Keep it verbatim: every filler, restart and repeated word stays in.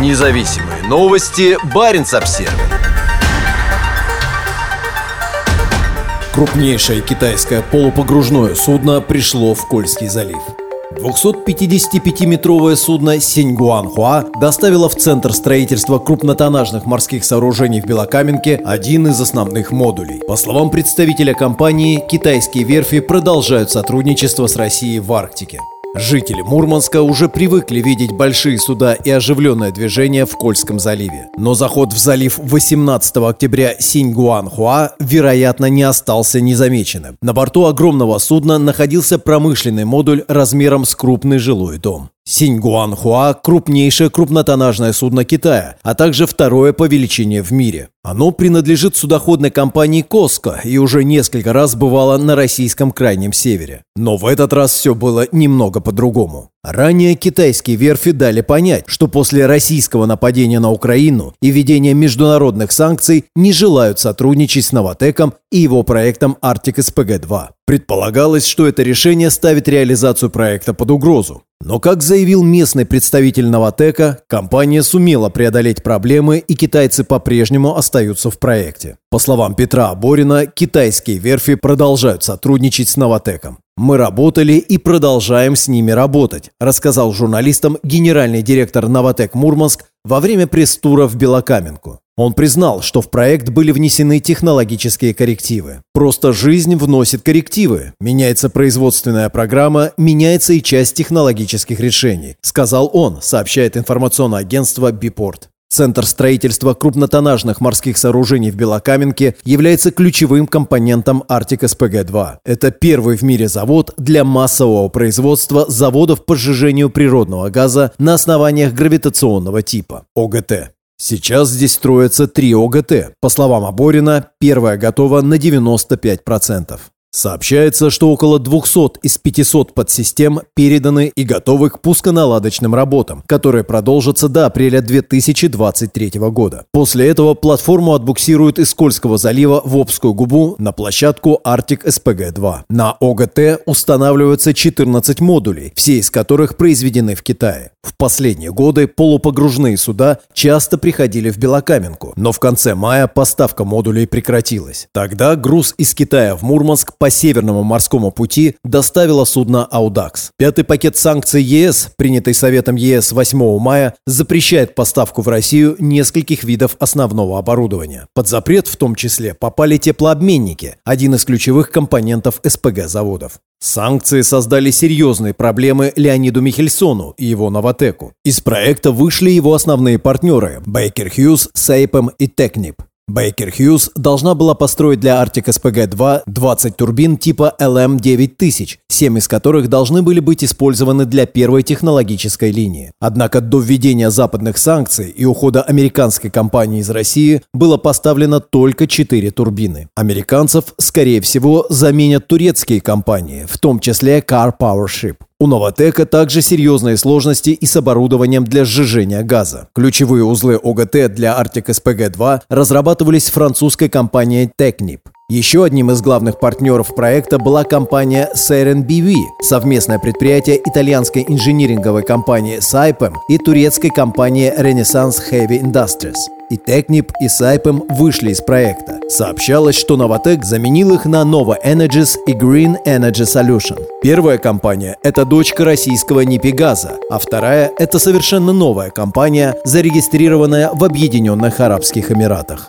Независимые новости. Barents Observer. Крупнейшее китайское полупогружное судно пришло в Кольский залив. двухсот пятидесятипятиметровое судно «Синьгуанхуа» доставило в центр строительства крупнотоннажных морских сооружений в Белокаменке один из основных модулей. По словам представителя компании, китайские верфи продолжают сотрудничество с Россией в Арктике. Жители Мурманска уже привыкли видеть большие суда и оживленное движение в Кольском заливе. Но заход в залив восемнадцатого октября «Синьгуанхуа», вероятно, не остался незамеченным. На борту огромного судна находился промышленный модуль размером с крупный жилой дом. «Синьгуанхуа» – крупнейшее крупнотоннажное судно Китая, а также второе по величине в мире. Оно принадлежит судоходной компании «Коско» и уже несколько раз бывало на российском крайнем севере. Но в этот раз все было немного по-другому. Ранее китайские верфи дали понять, что после российского нападения на Украину и введения международных санкций не желают сотрудничать с Новатэком и его проектом «Арктик эс пэ гэ два». Предполагалось, что это решение ставит реализацию проекта под угрозу. Но, как заявил местный представитель Новатэка, компания сумела преодолеть проблемы, и китайцы по-прежнему остаются в проекте. По словам Петра Борина, китайские верфи продолжают сотрудничать с Новатэком. «Мы работали и продолжаем с ними работать», – рассказал журналистам генеральный директор «Новатэк Мурманск» во время пресс-тура в Белокаменку. Он признал, что в проект были внесены технологические коррективы. «Просто жизнь вносит коррективы. Меняется производственная программа, меняется и часть технологических решений», – сказал он, сообщает информационное агентство «Бипорт». Центр строительства крупнотоннажных морских сооружений в Белокаменке является ключевым компонентом «Арктик эс пэ гэ два». Это первый в мире завод для массового производства заводов по сжижению природного газа на основаниях гравитационного типа (о гэ тэ). Сейчас здесь строятся три о гэ тэ. По словам Аборина, первая готова на девяносто пять процентов. Сообщается, что около двухсот из пятисот подсистем переданы и готовы к пусконаладочным работам, которые продолжатся до апреля две тысячи двадцать третьего года. После этого платформу отбуксируют из Кольского залива в Обскую губу на площадку «Арктик эс пэ гэ два». На о гэ тэ устанавливаются четырнадцать модулей, все из которых произведены в Китае. В последние годы полупогружные суда часто приходили в Белокаменку, но в конце мая поставка модулей прекратилась. Тогда груз из Китая в Мурманск по Северному морскому пути доставило судно Audax. Пятый пакет санкций е эс, принятый Советом е эс восьмого мая, запрещает поставку в Россию нескольких видов основного оборудования. Под запрет в том числе попали теплообменники, один из ключевых компонентов эс пэ гэ заводов. Санкции создали серьезные проблемы Леониду Михельсону и его Новатэку. Из проекта вышли его основные партнеры – Baker Hughes, Saipem и Technip. Baker Hughes должна была построить для Arctic эс пэ гэ два двадцать турбин типа эл эм девять тысяч, семь из которых должны были быть использованы для первой технологической линии. Однако до введения западных санкций и ухода американской компании из России было поставлено только четыре турбины. Американцев, скорее всего, заменят турецкие компании, в том числе Car PowerShip. У Новатэка также серьезные сложности и с оборудованием для сжижения газа. Ключевые узлы о гэ тэ для Arctic эс пэ гэ два разрабатывались французской компанией Technip. Еще одним из главных партнеров проекта была компания си и эр эн би ви, совместное предприятие итальянской инжиниринговой компании Saipem и турецкой компании Renaissance Heavy Industries. И Technip, и Saipem вышли из проекта. Сообщалось, что Новатэк заменил их на Nova Energies и Green Energy Solution. Первая компания – это дочка российского НИПИ-газа, а вторая – это совершенно новая компания, зарегистрированная в Объединенных Арабских Эмиратах.